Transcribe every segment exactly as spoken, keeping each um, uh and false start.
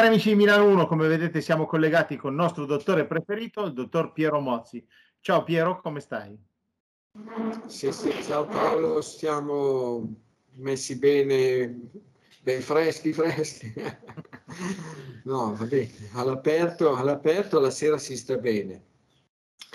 Cari amici di Milano uno, come vedete siamo collegati con il nostro dottore preferito, il dottor Piero Mozzi. Ciao Piero, come stai? Sì, sì, ciao Paolo, stiamo messi bene, dei freschi freschi. No, va bene, all'aperto, all'aperto la sera si sta bene.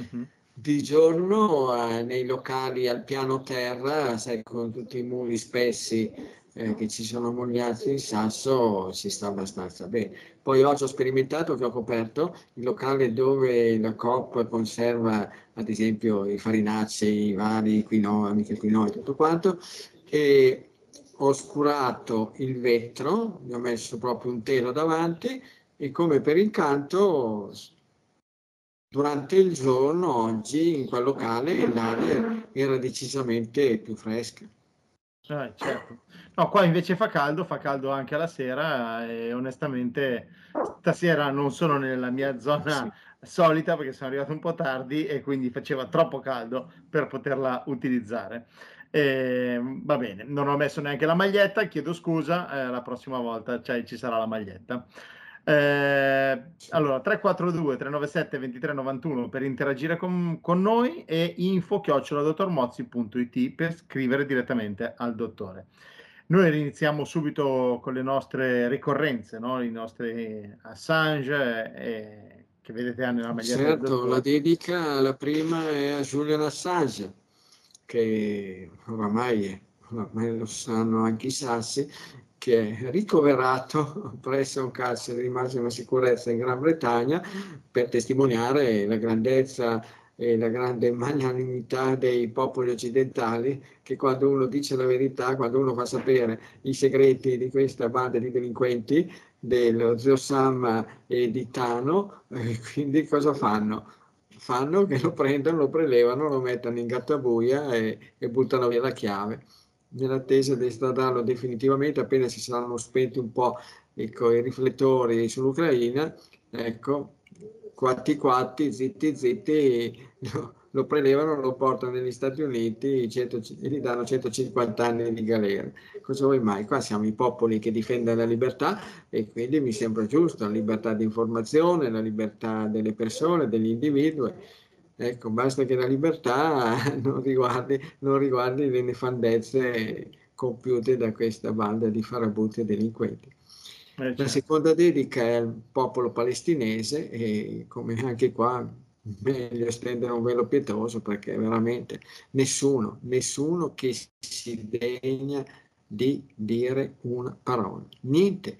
Uh-huh. Di giorno eh, nei locali al piano terra, sai, con tutti i muri spessi eh, che ci sono ammogliati in sasso, si sta abbastanza bene. Poi oggi ho sperimentato che ho coperto il locale dove la Coop conserva ad esempio i farinacei, i vari, i quinoa, mica quinoa e tutto quanto, e ho oscurato il vetro, gli ho messo proprio un telo davanti e come per incanto durante il giorno, oggi, in quel locale, l'aria era decisamente più fresca. Ah, certo. No, qua invece fa caldo, fa caldo anche alla sera e onestamente stasera non sono nella mia zona sì. solita perché sono arrivato un po' tardi e quindi faceva troppo caldo per poterla utilizzare. E, va bene, non ho messo neanche la maglietta, chiedo scusa, eh, la prossima volta cioè, ci sarà la maglietta. Eh, allora tre quattro due tre nove sette due tre nove uno per interagire con, con noi e info chiocciola dottormozzi punto it per scrivere direttamente al dottore. Noi iniziamo subito con le nostre ricorrenze, no? I nostri Assange eh, che vedete hanno la maglietta. Certo, la dedica, la prima è a Julian Assange che oramai, è, oramai lo sanno anche i sassi, che è ricoverato presso un carcere di massima sicurezza in Gran Bretagna per testimoniare la grandezza e la grande magnanimità dei popoli occidentali, che quando uno dice la verità, quando uno fa sapere i segreti di questa banda di delinquenti, dello zio Sam e di Tano, e quindi cosa fanno? Fanno che lo prendono, lo prelevano, lo mettono in gattabuia e, e buttano via la chiave, nell'attesa di estradarlo definitivamente appena si saranno spenti un po' ecco, i riflettori sull'Ucraina, ecco, quatti quatti, zitti zitti, lo, lo prelevano, lo portano negli Stati Uniti cento, e gli danno centocinquanta anni di galera. Cosa vuoi mai? Qua siamo i popoli che difendono la libertà e quindi mi sembra giusto, la libertà di informazione, la libertà delle persone, degli individui. Ecco, basta che la libertà non riguardi, non riguardi le nefandezze compiute da questa banda di farabutti e delinquenti. Eh, certo. La seconda dedica è al popolo palestinese e come anche qua meglio stendere un velo pietoso perché veramente nessuno, nessuno che si degna di dire una parola, niente.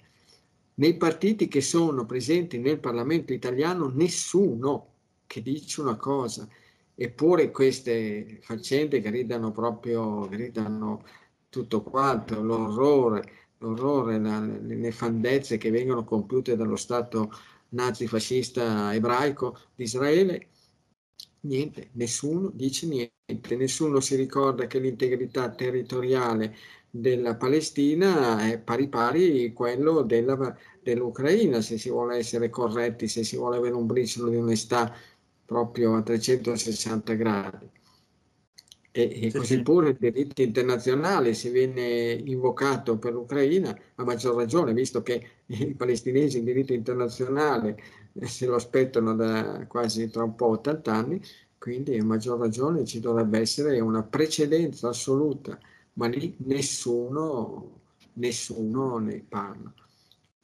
Nei partiti che sono presenti nel Parlamento italiano nessuno che dice una cosa, eppure queste faccende gridano proprio, gridano tutto quanto, l'orrore, l'orrore, la, le nefandezze che vengono compiute dallo Stato nazifascista ebraico di Israele, niente, nessuno dice niente, nessuno si ricorda che l'integrità territoriale della Palestina è pari pari quello della, dell'Ucraina, se si vuole essere corretti, se si vuole avere un briciolo di onestà proprio a trecentosessanta gradi e, e così pure il diritto internazionale se viene invocato per l'Ucraina a maggior ragione visto che i palestinesi il diritto internazionale se lo aspettano da quasi tra un po' ottanta anni, quindi a maggior ragione ci dovrebbe essere una precedenza assoluta, ma lì nessuno, nessuno ne parla.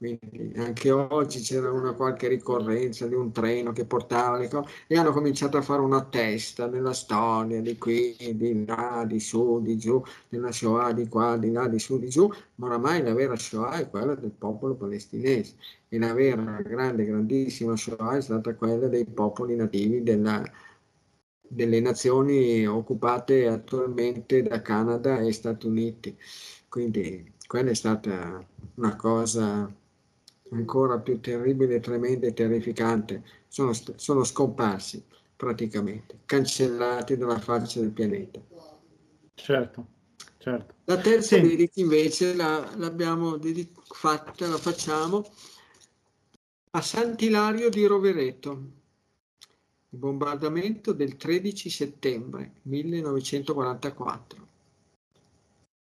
Quindi anche oggi c'era una qualche ricorrenza di un treno che portava le cose e hanno cominciato a fare una testa nella storia di qui, di là, di su, di giù, della Shoah di qua, di là, di su, di giù, ma oramai la vera Shoah è quella del popolo palestinese e la vera grande, grandissima Shoah è stata quella dei popoli nativi della, delle nazioni occupate attualmente da Canada e Stati Uniti. Quindi quella è stata una cosa ancora più terribile, tremenda e terrificante, sono, sono scomparsi praticamente, cancellati dalla faccia del pianeta. Certo, certo. La terza sì. dedica invece la, l'abbiamo dedica, fatta, la facciamo a Sant'Ilario di Rovereto, il bombardamento del tredici settembre millenovecentoquarantaquattro.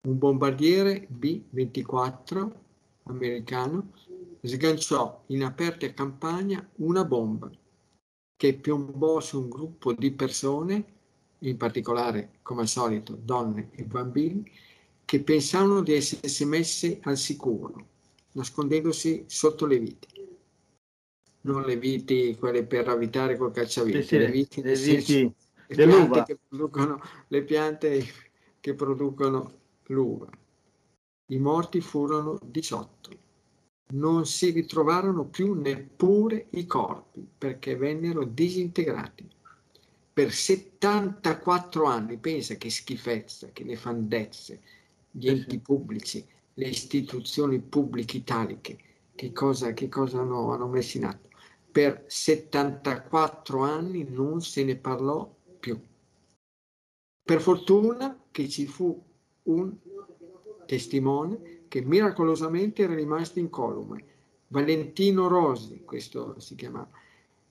Un bombardiere B ventiquattro americano sganciò in aperta campagna una bomba che piombò su un gruppo di persone, in particolare, come al solito, donne e bambini, che pensavano di essersi messi al sicuro, nascondendosi sotto le viti. Non le viti, quelle per avvitare col cacciavite, sì, sì, le viti, le, viti le, piante che producono, le piante che producono l'uva. I morti furono diciotto. Non si ritrovarono più neppure i corpi, perché vennero disintegrati. Per settantaquattro anni, pensa che schifezza, che nefandezze, gli enti pubblici, le istituzioni pubbliche italiche, che cosa, che cosa hanno, hanno messo in atto. Per settantaquattro anni non se ne parlò più. Per fortuna che ci fu un testimone che miracolosamente era rimasto incolume, Valentino Rossi, questo si chiamava,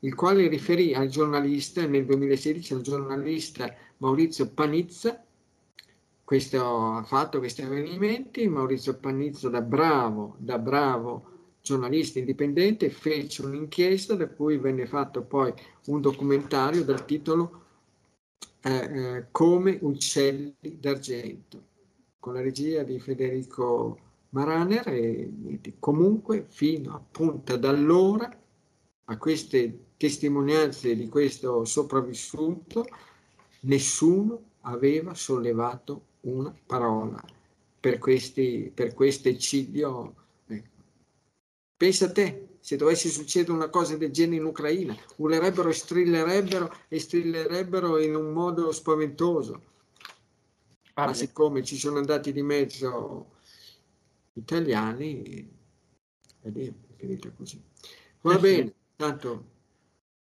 il quale riferì al giornalista, nel duemilasedici, al giornalista Maurizio Panizza, questo ha fatto questi avvenimenti. Maurizio Panizza, da bravo, da bravo giornalista indipendente, fece un'inchiesta da cui venne fatto poi un documentario dal titolo eh, eh, Come uccidi d'argento, con la regia di Federico Maraner. E comunque fino appunto da allora a queste testimonianze di questo sopravvissuto nessuno aveva sollevato una parola per questi per questo eccidio. Pensa a te, se dovesse succedere una cosa del genere in Ucraina, urlerebbero e strillerebbero e strillerebbero in un modo spaventoso. Ah, ma siccome ci sono andati di mezzo italiani, ed è finita così. Va eh bene, sì. Tanto...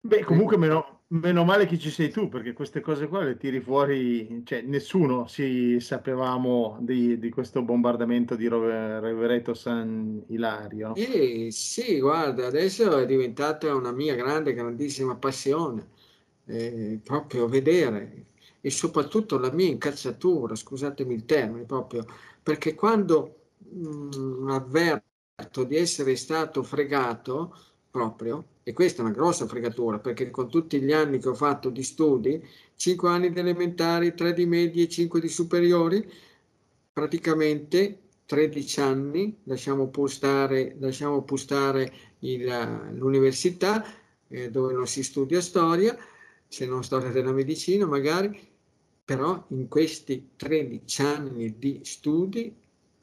Beh, comunque meno, meno male che ci sei tu, perché queste cose qua le tiri fuori, cioè nessuno si sapevamo di, di questo bombardamento di Rovereto Sant'Ilario. Eh sì, guarda, adesso è diventata una mia grande, grandissima passione, eh, proprio vedere... E soprattutto la mia incazzatura, scusatemi il termine, proprio perché quando mh, avverto di essere stato fregato, proprio, e questa è una grossa fregatura, perché con tutti gli anni che ho fatto di studi, cinque anni di elementari, tre di medie, cinque di superiori, praticamente tredici anni, lasciamo pur stare, lasciamo pur stare il, l'università, eh, dove non si studia storia, se non storia della medicina magari. Però in questi tredici anni di studi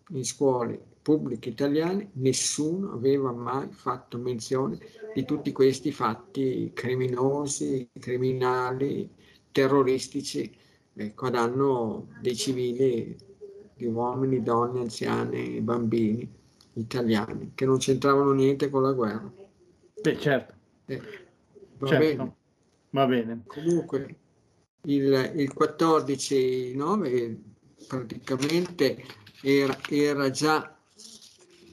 in scuole pubbliche italiane nessuno aveva mai fatto menzione di tutti questi fatti criminosi, criminali, terroristici, ecco, a danno dei civili, di uomini, donne, anziani, bambini italiani, che non c'entravano niente con la guerra. Beh, certo. Eh, va certo. Bene. Va bene. Comunque, il, il quattordici nove praticamente era, era già,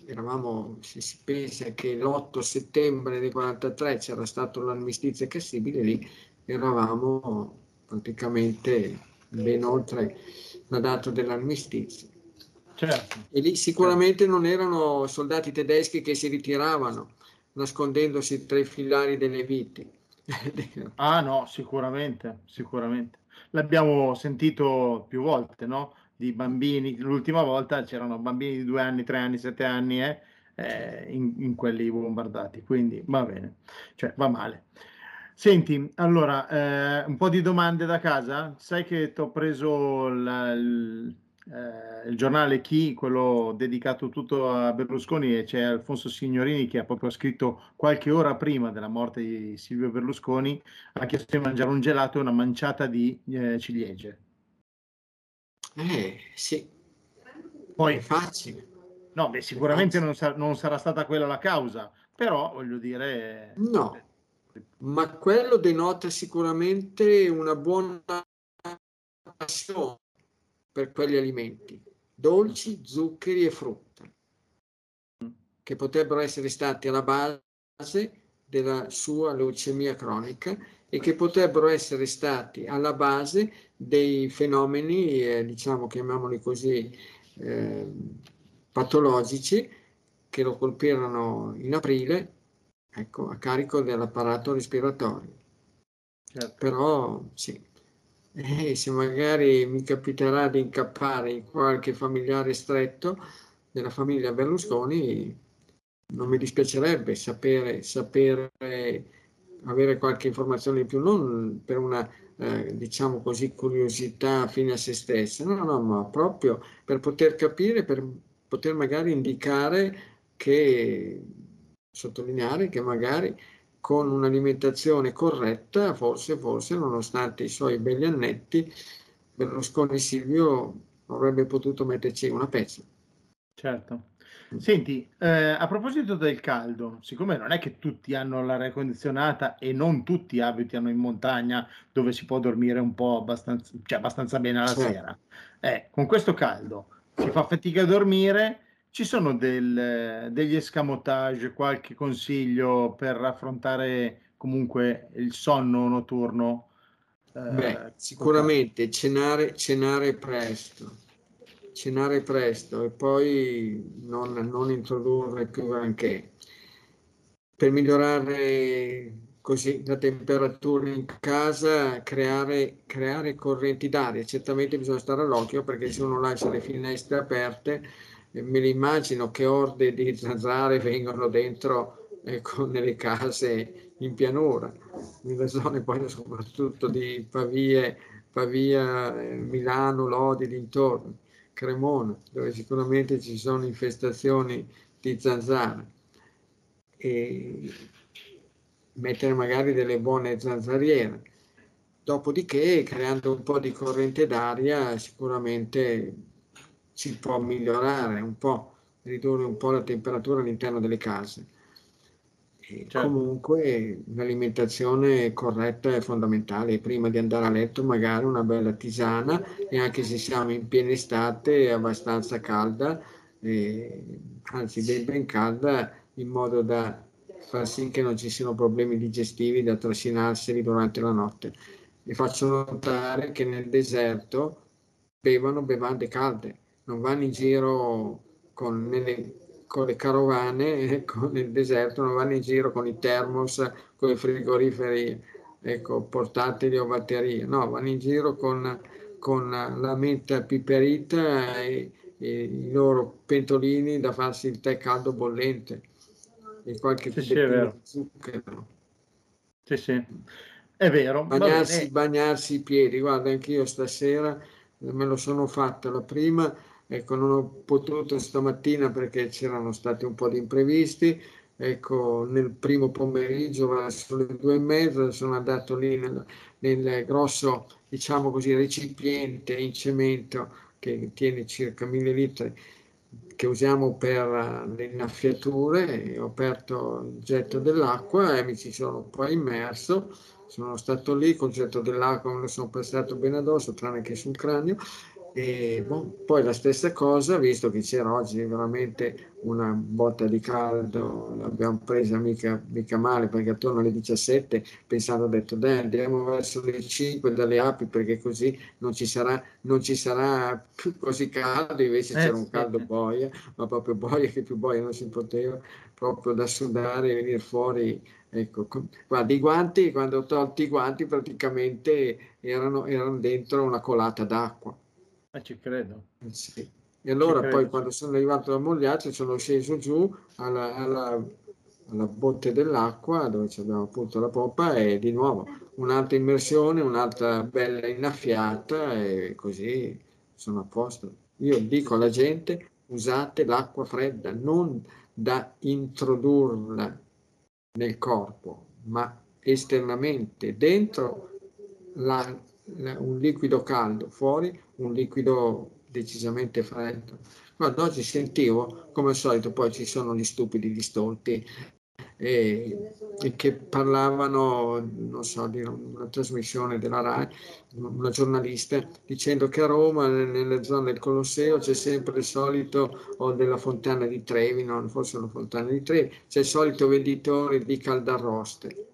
eravamo, se si pensa che l'otto settembre del quarantatré c'era stato l'armistizio Cassibile, lì eravamo praticamente ben oltre la data dell'armistizio. Certo. E lì sicuramente non erano soldati tedeschi che si ritiravano nascondendosi tra i filari delle viti. Ah no, sicuramente, sicuramente. L'abbiamo sentito più volte, no? Di bambini, l'ultima volta c'erano bambini di due anni, tre anni, sette anni, eh, eh, in, in quelli bombardati, quindi va bene, cioè va male. Senti, allora, eh, un po' di domande da casa. Sai che ti ho preso la, il, eh, il giornale Chi, quello dedicato tutto a Berlusconi, e c'è Alfonso Signorini che ha proprio scritto qualche ora prima della morte di Silvio Berlusconi, ha chiesto di mangiare un gelato e una manciata di eh, ciliegie. Eh, sì. Poi è facile. No, beh, sicuramente non, sa- non sarà stata quella la causa, però voglio dire... No, ma quello denota sicuramente una buona passione per quegli alimenti, dolci, zuccheri e frutta, che potrebbero essere stati alla base della sua leucemia cronica e che potrebbero essere stati alla base dei fenomeni, eh, diciamo, chiamiamoli così, eh, patologici che lo colpirono in aprile, ecco, a carico dell'apparato respiratorio. Certo. Però sì, e se magari mi capiterà di incappare in qualche familiare stretto della famiglia Berlusconi, non mi dispiacerebbe sapere, sapere avere qualche informazione in più, non per una eh, diciamo così curiosità fine a se stessa, no, no, ma proprio per poter capire, per poter magari indicare che, sottolineare che magari con un'alimentazione corretta, forse, forse, nonostante i suoi begli annetti, Berlusconi Silvio avrebbe potuto metterci una pezza. Certo. Senti, eh, a proposito del caldo, siccome non è che tutti hanno l'aria condizionata e non tutti abitano in montagna dove si può dormire un po' abbastanza, cioè abbastanza bene alla sera, eh, con questo caldo si fa fatica a dormire. Ci sono del, degli escamotage, qualche consiglio per affrontare comunque il sonno notturno? Eh, Beh, sicuramente cenare, cenare presto, cenare presto e poi non, non introdurre più granché. Per migliorare così la temperatura in casa, creare, creare correnti d'aria. Certamente bisogna stare all'occhio, perché se uno lascia le finestre aperte, me l'immagino che orde di zanzare vengono dentro, ecco, nelle case in pianura, nelle zone poi soprattutto di Pavia, Pavia, Milano, Lodi, dintorni, Cremona, dove sicuramente ci sono infestazioni di zanzare, e mettere magari delle buone zanzariere. Dopodiché, creando un po' di corrente d'aria, sicuramente si può migliorare un po', ridurre un po' la temperatura all'interno delle case. E certo. Comunque l'alimentazione corretta è fondamentale. Prima di andare a letto magari una bella tisana, e anche se siamo in piena estate è abbastanza calda, eh, anzi ben ben calda, in modo da far sì che non ci siano problemi digestivi da trascinarseli durante la notte. Vi faccio notare che nel deserto bevano bevande calde, non vanno in giro con, nelle, con le carovane, ecco, nel deserto, non vanno in giro con i termos, con i frigoriferi, ecco, portatili o batterie, no, vanno in giro con, con la menta piperita e, e i loro pentolini da farsi il tè caldo bollente e qualche sì, cubettino di zucchero. Sì, sì, è vero. Bagnarsi, bagnarsi i piedi, guarda, anch'io stasera me lo sono fatto la prima. Ecco, non ho potuto stamattina perché c'erano stati un po' di imprevisti, ecco, nel primo pomeriggio verso le due e mezza sono andato lì nel, nel grosso, diciamo così, recipiente in cemento che tiene circa mille litri che usiamo per le innaffiature, e ho aperto il getto dell'acqua e mi ci sono poi immerso. Sono stato lì, col getto dell'acqua me lo sono passato bene addosso, tranne che sul cranio. E boh, poi la stessa cosa, visto che c'era oggi veramente una botta di caldo, l'abbiamo presa mica, mica male, perché attorno alle diciassette pensando ho detto dai, andiamo verso le cinque dalle api, perché così non ci sarà, non ci sarà più così caldo. Invece eh, c'era un caldo boia, ma proprio boia che più boia non si poteva, proprio da sudare e venire fuori, ecco. Guarda, i guanti, quando ho tolto i guanti praticamente erano, erano dentro una colata d'acqua. Ma ci credo. Sì. E allora credo. Poi quando sono arrivato da Mogliaccio sono sceso giù alla, alla, alla botte dell'acqua dove abbiamo appunto la pompa, e di nuovo un'altra immersione, un'altra bella innaffiata, e così sono a posto. Io dico alla gente: usate l'acqua fredda, non da introdurla nel corpo, ma esternamente, dentro la, la, un liquido caldo, fuori un liquido decisamente freddo. Guarda, oggi sentivo, come al solito, poi ci sono gli stupidi, gli stolti, e, e che parlavano, non so, di una trasmissione della RAI, una giornalista, dicendo che a Roma, nella zona del Colosseo, c'è sempre il solito, o della fontana di Trevi, non forse la fontana di Trevi, c'è il solito venditore di caldarroste.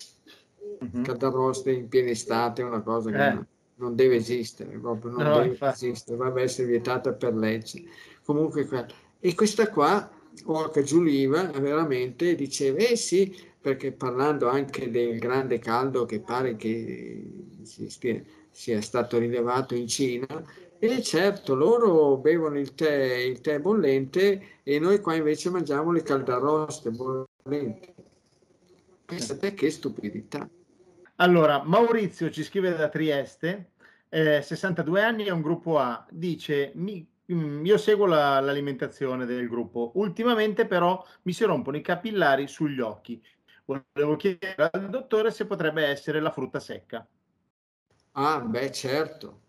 Mm-hmm. Caldarroste in piena estate è una cosa che... Eh. Non... Non deve esistere, proprio non no, deve infatti. esistere, dovrebbe essere vietata per legge. Comunque, e questa qua Oca Giuliva veramente diceva eh sì, perché parlando anche del grande caldo che pare che si stia, sia stato rilevato in Cina, e certo loro bevono il tè, il tè bollente, e noi qua invece mangiamo le caldaroste bollenti. Pensate che stupidità. Allora, Maurizio ci scrive da Trieste, eh, sessantadue anni, è un gruppo A, dice mi, io seguo la, l'alimentazione del gruppo, ultimamente però mi si rompono i capillari sugli occhi, volevo chiedere al dottore se potrebbe essere la frutta secca. Ah beh certo,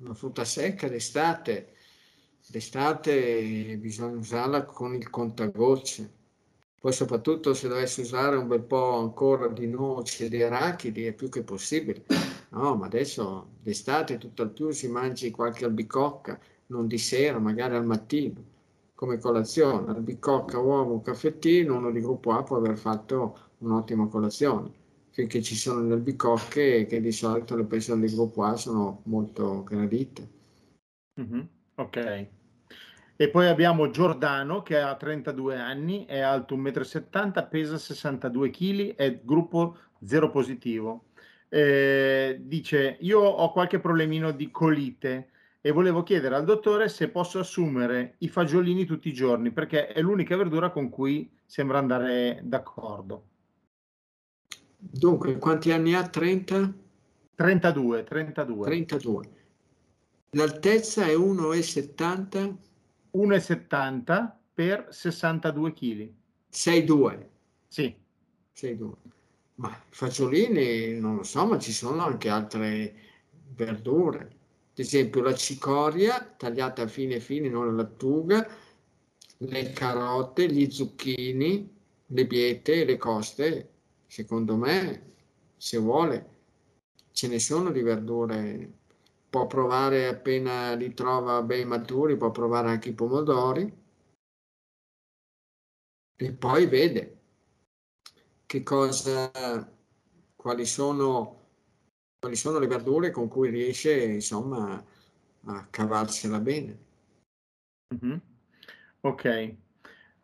la frutta secca d'estate, d'estate bisogna usarla con il contagocce. Poi soprattutto se dovessi usare un bel po' ancora di noci e di arachidi è più che possibile. No, ma adesso d'estate tutto al più si mangi qualche albicocca, non di sera, magari al mattino, come colazione. Albicocca, uovo, un caffettino, uno di gruppo A può aver fatto un'ottima colazione. Finché ci sono le albicocche, che di solito le persone di gruppo A sono molto gradite. Mm-hmm. Ok. E poi abbiamo Giordano che ha trentadue anni, è alto uno e settanta metri, pesa sessantadue chili, è gruppo zero positivo. Eh, dice, io ho qualche problemino di colite e volevo chiedere al dottore se posso assumere i fagiolini tutti i giorni, perché è l'unica verdura con cui sembra andare d'accordo. Dunque, quanti anni ha? trenta? trentadue. trentadue. trentadue. L'altezza è uno e settanta? uno e settanta per sessantadue chili. sei due? Sì. sei due. Ma fagiolini, non lo so, ma ci sono anche altre verdure. Ad esempio la cicoria, tagliata a fine fine, non la lattuga, le carote, gli zucchini, le biete, le coste. Secondo me, se vuole, ce ne sono di verdure. Può provare, appena li trova ben maturi, può provare anche i pomodori e poi vede che cosa, quali sono, quali sono le verdure con cui riesce insomma a cavarsela bene. Mm-hmm. Ok,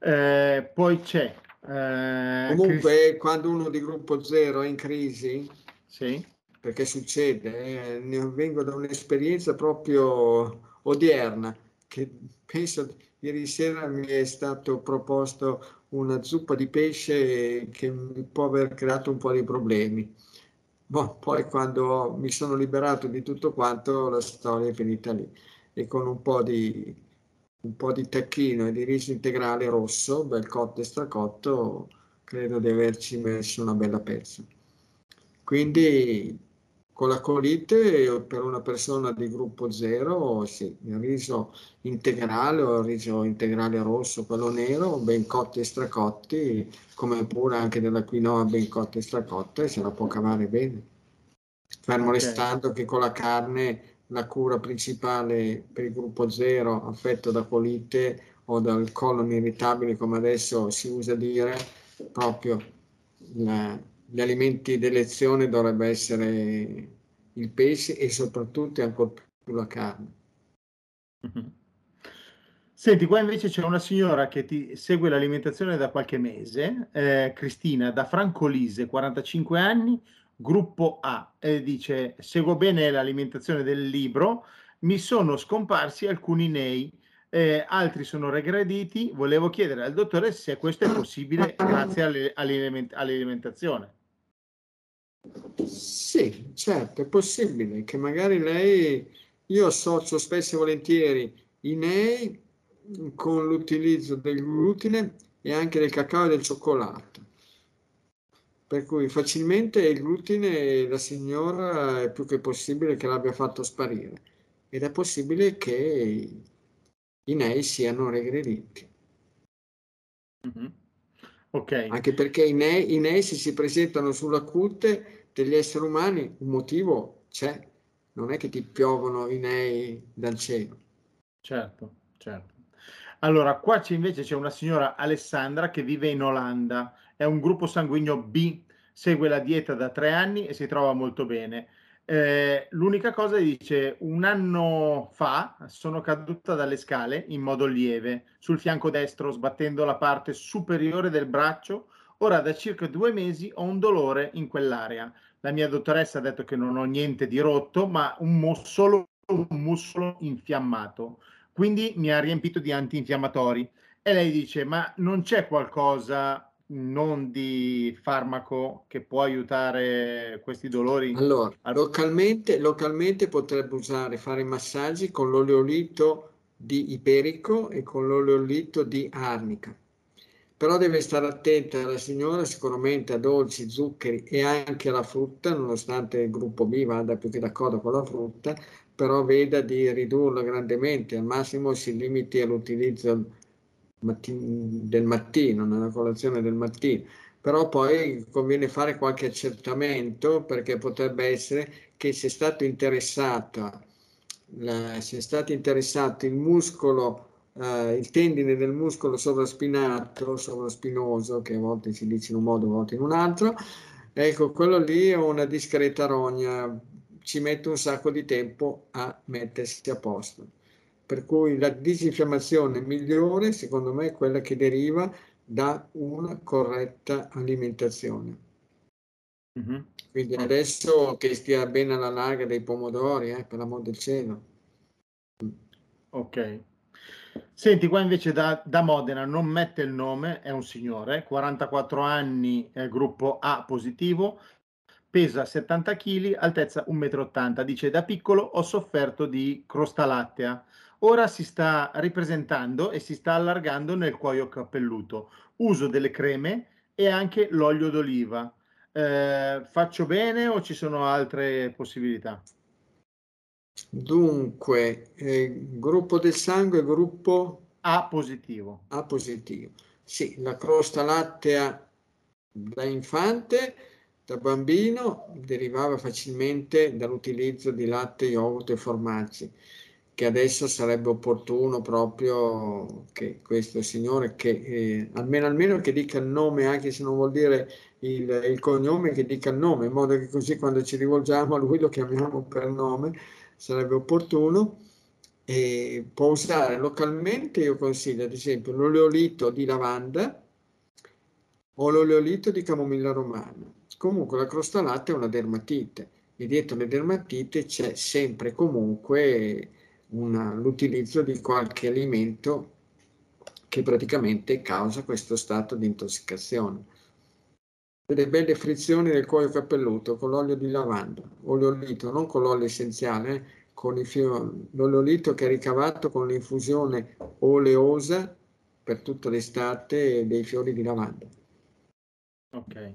eh, poi c'è eh, comunque Chris... quando uno di gruppo zero è in crisi, sì, perché succede, eh, ne vengo da un'esperienza proprio odierna, che penso ieri sera mi è stato proposto una zuppa di pesce che mi può aver creato un po' di problemi. Boh, poi quando mi sono liberato di tutto quanto la storia è finita lì, e con un po' di, un po' di tacchino e di riso integrale rosso, bel cotto e stracotto, credo di averci messo una bella pezza. Quindi... con la colite, per una persona di gruppo zero, sì, il riso integrale o il riso integrale rosso, quello nero, ben cotti e stracotti, come pure anche della quinoa ben cotta e stracotta, e se la può cavare bene. Fermo okay. Restando che con la carne la cura principale per il gruppo zero affetto da colite o dal colon irritabile, come adesso si usa dire, proprio la... gli alimenti d'elezione dovrebbe essere il pesce e soprattutto ancora più la carne. Senti, qua invece c'è una signora che ti segue l'alimentazione da qualche mese, eh, Cristina, da Francolise, quarantacinque anni, gruppo A, e dice seguo bene l'alimentazione del libro, mi sono scomparsi alcuni nei, eh, altri sono regrediti, volevo chiedere al dottore se questo è possibile grazie alle, all'aliment- all'alimentazione. Sì, certo, è possibile che magari lei, io associo spesso e volentieri i nei con l'utilizzo del glutine e anche del cacao e del cioccolato, per cui facilmente il glutine la signora è più che possibile che l'abbia fatto sparire, ed è possibile che i nei siano regrediti. Mm-hmm. Okay. Anche perché i nei, i nei se si presentano sulla cute degli esseri umani, un motivo c'è, non è che ti piovono i nei dal cielo. Certo, certo. Allora, qua c'è invece c'è una signora Alessandra che vive in Olanda, è un gruppo sanguigno B, segue la dieta da tre anni e si trova molto bene. Eh, l'unica cosa dice: un anno fa sono caduta dalle scale in modo lieve sul fianco destro, sbattendo la parte superiore del braccio. Ora da circa due mesi ho un dolore in quell'area. La mia dottoressa ha detto che non ho niente di rotto, ma un muscolo, un muscolo infiammato, quindi mi ha riempito di antinfiammatori. E lei dice: ma non c'è qualcosa non di farmaco che può aiutare questi dolori? Allora, localmente, localmente potrebbe usare, fare massaggi con l'oleolito di iperico e con l'oleolito di arnica, però deve stare attenta la signora sicuramente a dolci, zuccheri e anche alla frutta, nonostante il gruppo B vada più che d'accordo con la frutta, però veda di ridurla grandemente, al massimo si limiti all'utilizzo del mattino, nella colazione del mattino, però poi conviene fare qualche accertamento, perché potrebbe essere che sia stato interessato, la, sia stato interessato il muscolo, eh, il tendine del muscolo sovraspinato, sovraspinoso, che a volte si dice in un modo, a volte in un altro. Ecco, quello lì è una discreta rogna, ci mette un sacco di tempo a mettersi a posto. Per cui la disinfiammazione migliore, secondo me, è quella che deriva da una corretta alimentazione. Mm-hmm. Quindi adesso che stia bene alla larga dei pomodori, eh, per l'amor del cielo. Ok. Senti, qua invece da, da Modena, non mette il nome, è un signore, quarantaquattro anni, gruppo A positivo, pesa settanta chili, altezza uno e ottanta metri, dice: da piccolo ho sofferto di crosta lattea, ora si sta ripresentando e si sta allargando nel cuoio capelluto, uso delle creme e anche l'olio d'oliva, eh, faccio bene o ci sono altre possibilità? Dunque, eh, gruppo del sangue, gruppo A positivo. A positivo, sì, la crosta lattea da infante, da bambino, derivava facilmente dall'utilizzo di latte, yogurt e formaggi, che adesso sarebbe opportuno proprio che questo signore, che eh, almeno, almeno che dica il nome, anche se non vuol dire il, il cognome, che dica il nome, in modo che così quando ci rivolgiamo a lui lo chiamiamo per nome, sarebbe opportuno. E può usare localmente, io consiglio ad esempio l'oleolito di lavanda o l'oleolito di camomilla romana. Comunque la crosta lattea è una dermatite, e dietro le dermatite c'è sempre comunque l'utilizzo di qualche alimento che praticamente causa questo stato di intossicazione. Delle belle frizioni del cuoio capelluto con l'olio di lavanda, oleolito, non con l'olio essenziale, con l'oleolito che è ricavato con l'infusione oleosa per tutta l'estate dei fiori di lavanda. Ok.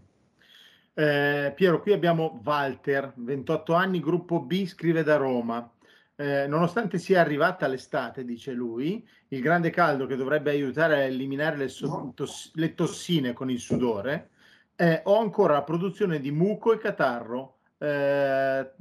Eh, Piero, qui abbiamo Walter, ventotto anni, gruppo B, scrive da Roma. Eh, nonostante sia arrivata l'estate, dice lui, il grande caldo che dovrebbe aiutare a eliminare le, so tos le tossine con il sudore, eh, ho ancora la produzione di muco e catarro eh,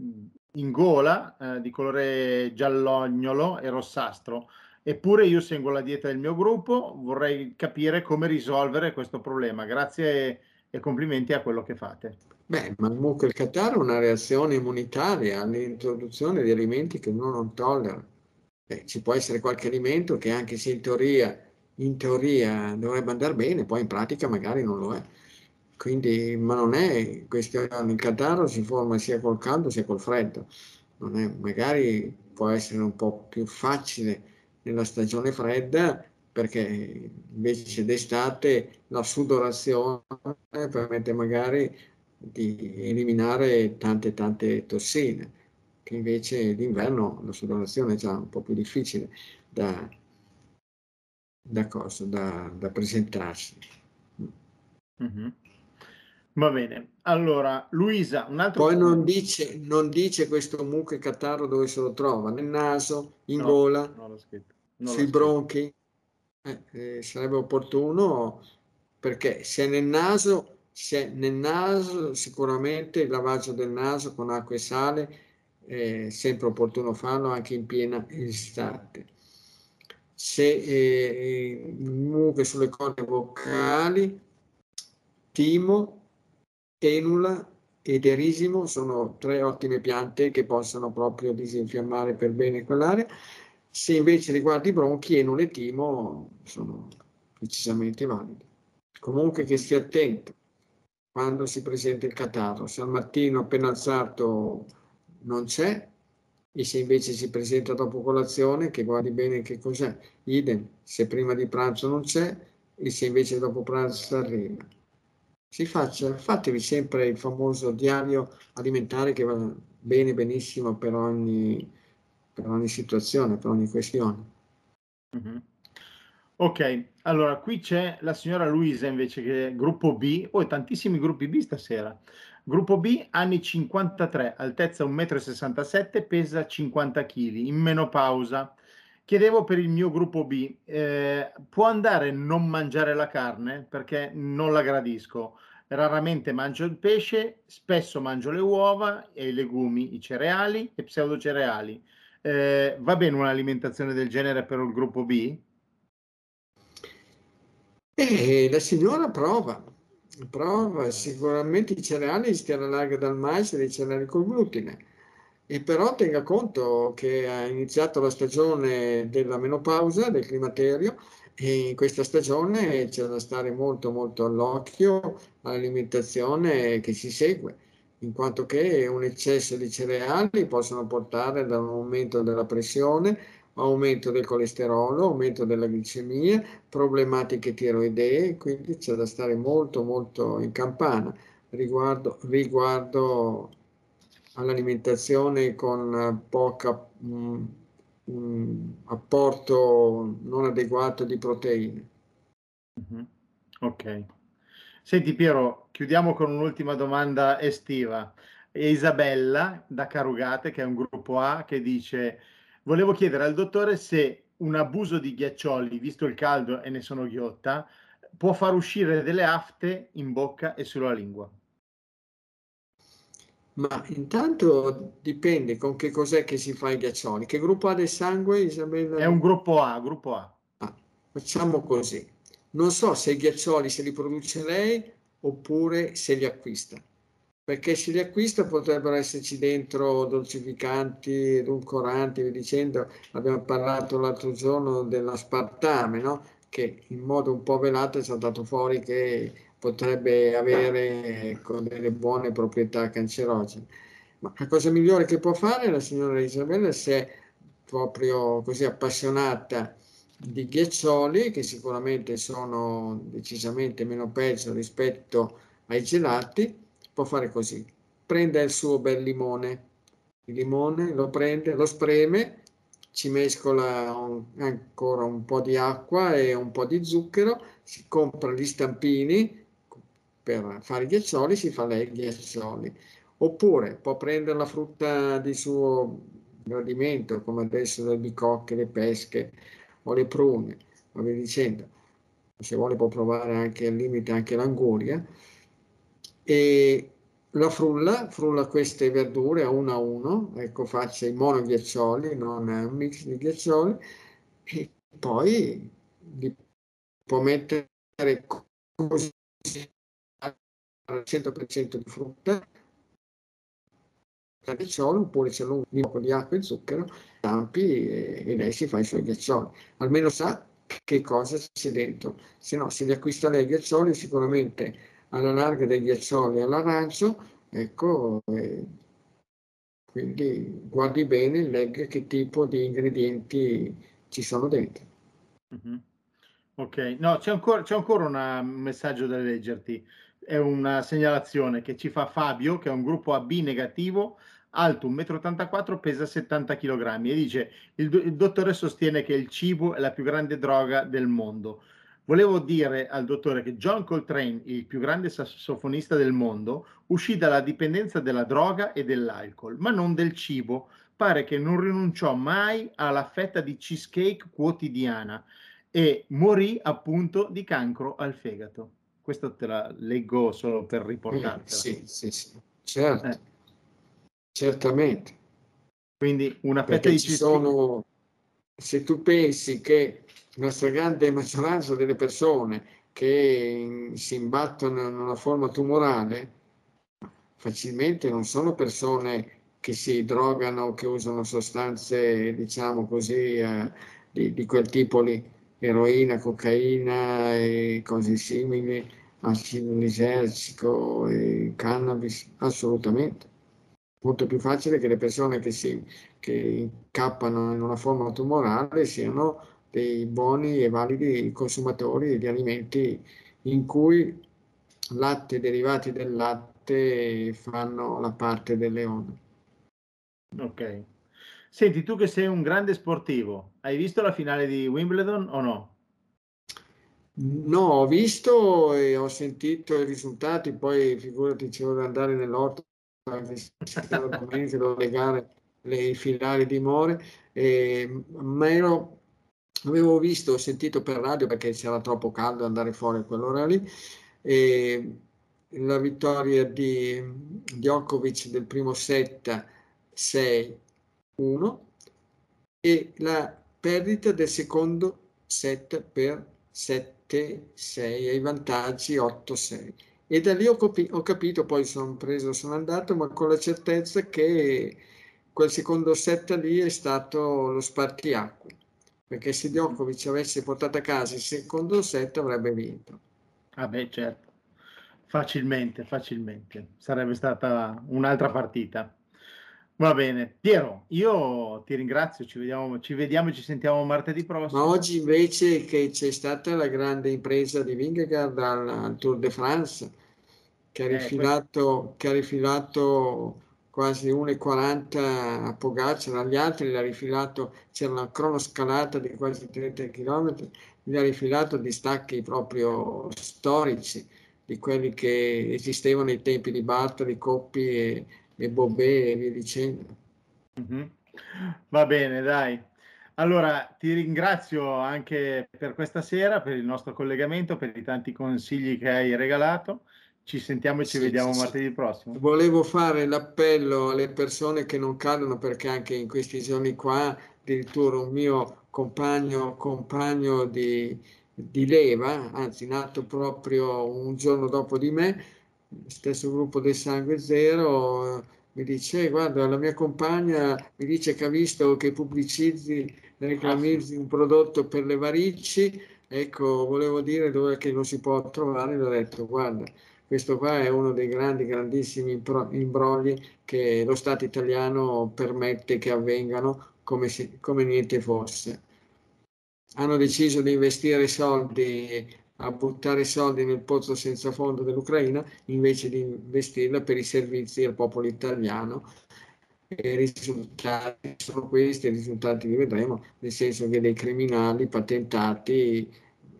in gola, eh, di colore giallognolo e rossastro. Eppure io seguo la dieta del mio gruppo, vorrei capire come risolvere questo problema. Grazie e complimenti a quello che fate. Beh, ma il muco e il catarro è una reazione immunitaria all'introduzione di alimenti che uno non tollera. Beh, ci può essere qualche alimento che, anche se in teoria, in teoria dovrebbe andare bene, poi in pratica magari non lo è. Quindi, ma non è questione, il catarro si forma sia col caldo sia col freddo. Non è, magari può essere un po' più facile nella stagione fredda, perché invece d'estate la sudorazione permette magari di eliminare tante tante tossine, che invece d'inverno la sudorazione è già un po' più difficile da, da, cosa, da, da presentarsi. Mm-hmm. Va bene, allora Luisa, un altro... Poi non dice, non dice questo muco e catarro dove se lo trova, nel naso, in no, gola, non l'ho scritto. Non sui bronchi. Eh, eh, sarebbe opportuno, perché se nel naso, se nel naso sicuramente il lavaggio del naso con acqua e sale è sempre opportuno farlo anche in piena estate. Se eh, mucche sulle corde vocali, timo, enula e derisimo sono tre ottime piante che possono proprio disinfiammare per bene quell'area. Se invece riguarda i bronchi, enoletimo sono decisamente validi. Comunque che stia attento quando si presenta il catarro, se al mattino appena alzato non c'è, e se invece si presenta dopo colazione che guardi bene che cos'è, idem se prima di pranzo non c'è e se invece dopo pranzo arriva. Si faccia, fatevi sempre il famoso diario alimentare che va bene benissimo per ogni, per ogni situazione, per ogni questione. Mm-hmm. Ok, allora qui c'è la signora Luisa invece che è gruppo B, oh, tantissimi gruppi B stasera. Gruppo B, anni cinquantatré, altezza uno virgola sessantasette metri, pesa cinquanta chili, in menopausa. Chiedevo per il mio gruppo B, eh, può andare a non mangiare la carne? Perché non la gradisco. Raramente mangio il pesce, spesso mangio le uova e i legumi, i cereali e pseudocereali. Eh, va bene un'alimentazione del genere per il gruppo B? Eh, la signora prova. Prova, sicuramente i cereali si tiene larga dal mais e dai cereali col glutine, e però tenga conto che ha iniziato la stagione della menopausa, del climaterio, e in questa stagione c'è da stare molto molto all'occhio all'alimentazione che si segue, in quanto che un eccesso di cereali possono portare ad un aumento della pressione, aumento del colesterolo, aumento della glicemia, problematiche tiroidee, quindi c'è da stare molto molto in campana riguardo, riguardo all'alimentazione con poca mh, mh, apporto non adeguato di proteine. Mm-hmm. Ok. Senti Piero, chiudiamo con un'ultima domanda estiva. È Isabella da Carugate, che è un gruppo A, che dice: volevo chiedere al dottore se un abuso di ghiaccioli, visto il caldo e ne sono ghiotta, può far uscire delle afte in bocca e sulla lingua. Ma intanto dipende con che cos'è che si fa i ghiaccioli. Che gruppo ha del sangue, Isabella? È un gruppo A, gruppo A. Ah, facciamo così. Non so se i ghiaccioli se li produce lei oppure se li acquista. Perché se li acquista potrebbero esserci dentro dolcificanti, edulcoranti, vi dicendo, abbiamo parlato l'altro giorno dell'aspartame, no? Che in modo un po' velato è saltato fuori che potrebbe avere, ecco, delle buone proprietà cancerogene. Ma la cosa migliore che può fare la signora Isabella, se è proprio così appassionata di ghiaccioli, che sicuramente sono decisamente meno peggio rispetto ai gelati, può fare così: prende il suo bel limone, il limone lo prende, lo spreme, ci mescola un, ancora un po' di acqua e un po' di zucchero, si compra gli stampini per fare i ghiaccioli, si fa lei i ghiaccioli. Oppure può prendere la frutta di suo gradimento, come adesso le bicocche, le pesche o le prune, va via dicendo. Se vuole può provare anche al limite anche l'anguria, e la frulla, frulla queste verdure a uno a uno, ecco, faccia i monoghiaccioli, non un mix di ghiaccioli, e poi li può mettere così al cento per cento di frutta, la ghiacciolo, oppure c'è un po' di acqua e zucchero, stampi e, e lei si fa i suoi ghiaccioli, almeno sa che cosa c'è dentro. Se no, se li acquista lei i ghiaccioli, sicuramente alla larga dei ghiaccioli all'arancio, ecco, eh, quindi guardi bene, legga che tipo di ingredienti ci sono dentro. Mm-hmm. Ok, no, c'è ancora, c'è ancora una, un messaggio da leggerti, è una segnalazione che ci fa Fabio, che è un gruppo A B negativo, alto uno virgola ottantaquattro metri, pesa settanta chilogrammi, e dice: il, il dottore sostiene che il cibo è la più grande droga del mondo. Volevo dire al dottore che John Coltrane, il più grande sassofonista del mondo, uscì dalla dipendenza della droga e dell'alcol, ma non del cibo. Pare che non rinunciò mai alla fetta di cheesecake quotidiana e morì appunto di cancro al fegato. Questo te la leggo solo per riportartela. Eh, sì, sì, sì, certo. Eh. Certamente. Quindi una fetta Perché di cheesecake. Sono... Se tu pensi che la stragrande maggioranza delle persone che si imbattono in una forma tumorale facilmente, non sono persone che si drogano, che usano sostanze, diciamo così, eh, di, di quel tipo lì, eroina, cocaina e cose simili, acido lisergico e cannabis, assolutamente. Molto più facile che le persone che si che incappano in una forma tumorale siano dei buoni e validi consumatori di alimenti in cui latte e derivati del latte fanno la parte del leone. Ok. Senti, tu che sei un grande sportivo, hai visto la finale di Wimbledon o no? No, ho visto e ho sentito i risultati, poi figurati ci voglio andare nell'orto la domenica, devo legare le filari di more, e, ma ero, avevo visto, ho sentito per radio perché c'era troppo caldo andare fuori a quell'ora lì, e la vittoria di Djokovic del primo set sei uno e la perdita del secondo set per sette sei e i vantaggi otto sei. E da lì ho, copi- ho capito, poi sono preso, sono andato, ma con la certezza che quel secondo set lì è stato lo spartiacque, perché se Djokovic avesse portato a casa il secondo set avrebbe vinto. Ah beh, certo, facilmente, facilmente, sarebbe stata un'altra partita. Va bene, Piero, io ti ringrazio, ci vediamo, ci vediamo e ci sentiamo martedì prossimo. Ma oggi invece che c'è stata la grande impresa di Vingegaard al, al Tour de France, che ha rifilato, che ha rifilato quasi uno e quaranta a Pogacar, agli altri l'ha rifilato, c'era una cronoscalata di quasi trenta chilometri, gli ha rifilato distacchi proprio storici di quelli che esistevano ai tempi di Bartoli, Coppi e, e Bobè e via dicendo. Mm-hmm. Va bene, dai. Allora ti ringrazio anche per questa sera, per il nostro collegamento, per i tanti consigli che hai regalato. Ci sentiamo e ci sì, vediamo sì, martedì prossimo. Volevo fare l'appello alle persone che non cadono, perché anche in questi giorni qua addirittura un mio compagno, compagno di, di leva, anzi nato proprio un giorno dopo di me, stesso gruppo del Sangue Zero, mi dice eh, guarda, la mia compagna mi dice che ha visto che pubblicizzi, reclamizzi un prodotto per le varici, ecco, volevo dire dove che non si può trovare, gli ho detto guarda, questo qua è uno dei grandi, grandissimi imbrogli che lo Stato italiano permette che avvengano come, se, come niente fosse. Hanno deciso di investire soldi, a buttare soldi nel pozzo senza fondo dell'Ucraina, invece di investirla per i servizi al popolo italiano. I risultati sono questi, i risultati li vedremo, nel senso che dei criminali patentati,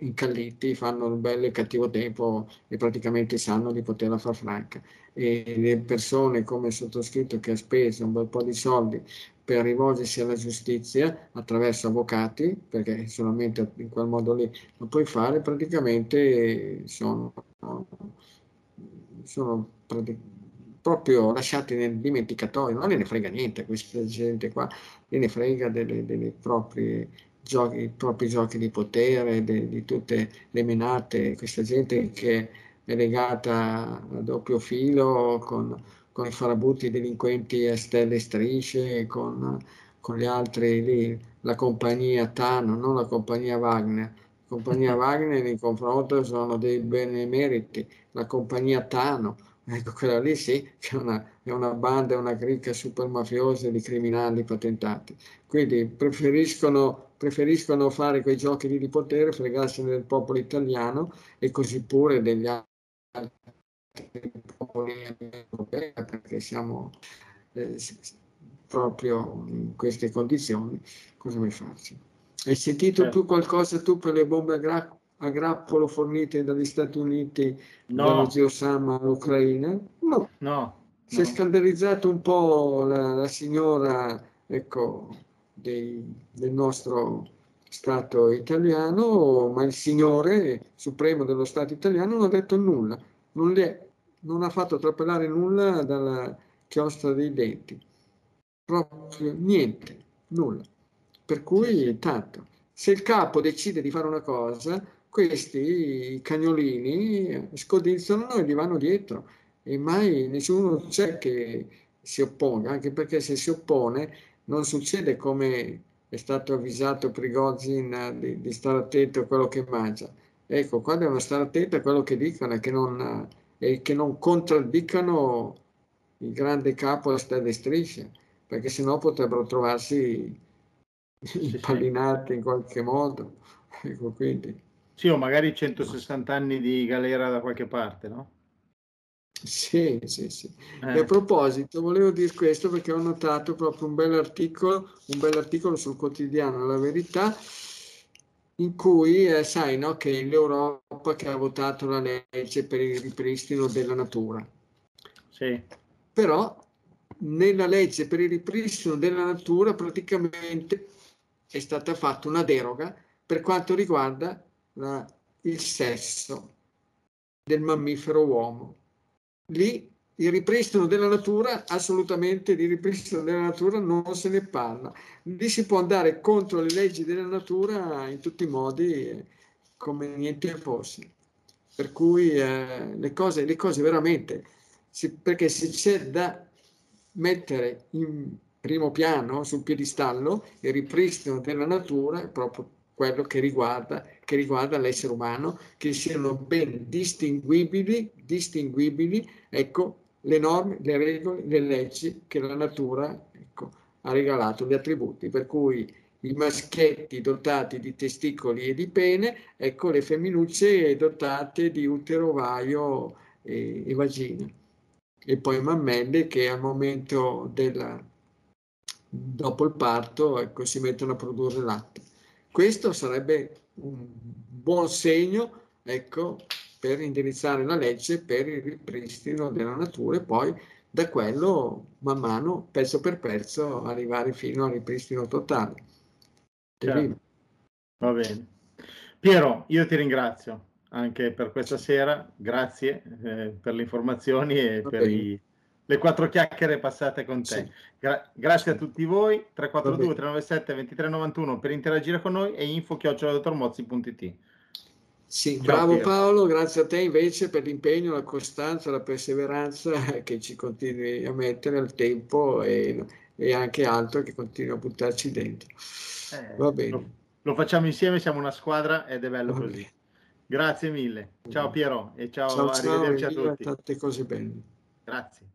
incalliti, fanno un bel cattivo tempo e praticamente sanno di poterla far franca. E le persone come il sottoscritto, che ha speso un bel po' di soldi per rivolgersi alla giustizia attraverso avvocati, perché solamente in quel modo lì lo puoi fare, praticamente sono, sono pratic- proprio lasciati nel dimenticatoio, non ne frega niente questa gente qua, ne frega delle, delle proprie giochi, i propri giochi di potere, de, di tutte le menate, questa gente che è legata a doppio filo con... con i farabutti delinquenti a stelle e strisce, con, con gli altri lì, la compagnia Tano, non la compagnia Wagner. La compagnia Wagner in confronto sono dei benemeriti, la compagnia Tano, ecco quella lì sì, che è una, è una banda, è una cricca super mafiosa di criminali patentati. Quindi preferiscono, preferiscono fare quei giochi lì di potere, fregarsene del popolo italiano e così pure degli altri popoli europei, perché siamo eh, proprio in queste condizioni, cosa vuoi farci? Hai sentito certo. Tu qualcosa tu per le bombe a, gra- a grappolo fornite dagli Stati Uniti, no, dallo zio Sam all'Ucraina? No, no. Si è no. scandalizzato un po' la, la signora, ecco, dei, del nostro Stato italiano, ma il signore supremo dello Stato italiano non ha detto nulla. Non, è, non ha fatto trapelare nulla dalla chiostra dei denti, proprio niente, nulla. Per cui tanto, se il capo decide di fare una cosa, questi cagnolini scodinzolano e gli vanno dietro e mai nessuno c'è che si opponga, anche perché se si oppone non succede come è stato avvisato Prigozin di, di stare attento a quello che mangia. Ecco, qua devono stare attenti a quello che dicono e che non, e che non contraddicano il grande capo a stelle e strisce, perché sennò potrebbero trovarsi impallinati in qualche modo. Ecco, quindi. Sì, o magari centosessanta anni di galera da qualche parte, no? Sì, sì, sì. Eh. E a proposito, volevo dire questo perché ho notato proprio un bel articolo, un bel articolo sul quotidiano La Verità, in cui eh, sai, no, che l'Europa che ha votato la legge per il ripristino della natura. Sì. Però nella legge per il ripristino della natura praticamente è stata fatta una deroga per quanto riguarda la, il sesso del mammifero uomo. Lì il ripristino della natura, assolutamente di ripristino della natura non se ne parla. Lì si può andare contro le leggi della natura in tutti i modi, come niente fosse. Per cui eh, le, cose, le cose veramente, se, perché se c'è da mettere in primo piano, sul piedistallo, il ripristino della natura è proprio quello che riguarda, che riguarda l'essere umano, che siano ben distinguibili, distinguibili, ecco, le norme, le regole, le leggi che la natura, ecco, ha regalato, gli attributi, per cui i maschietti dotati di testicoli e di pene, ecco, le femminucce dotate di utero, ovaio e, e vagina, e poi mammelle che al momento della, dopo il parto, ecco, si mettono a produrre latte. Questo sarebbe un buon segno, ecco, per indirizzare la legge per il ripristino della natura e poi da quello man mano, pezzo per pezzo, arrivare fino al ripristino totale. Certo. Va bene. Piero, io ti ringrazio anche per questa sera, grazie eh, per le informazioni e per i, le quattro chiacchiere passate con te. Sì. Gra- grazie sì. a tutti voi. Tre quattro due tre nove sette due tre nove uno per interagire con noi e info chiocciola dottor mozzi punto it. Sì, ciao, bravo Piero. Paolo, grazie a te invece per l'impegno, la costanza, la perseveranza che ci continui a mettere al tempo e, e anche altro che continui a buttarci dentro. Eh, Va bene. Lo, lo facciamo insieme, siamo una squadra ed è bello okay. così. Grazie mille. Ciao Piero e ciao, ciao, ciao arrivederci a tutti. Tante cose belle. Grazie.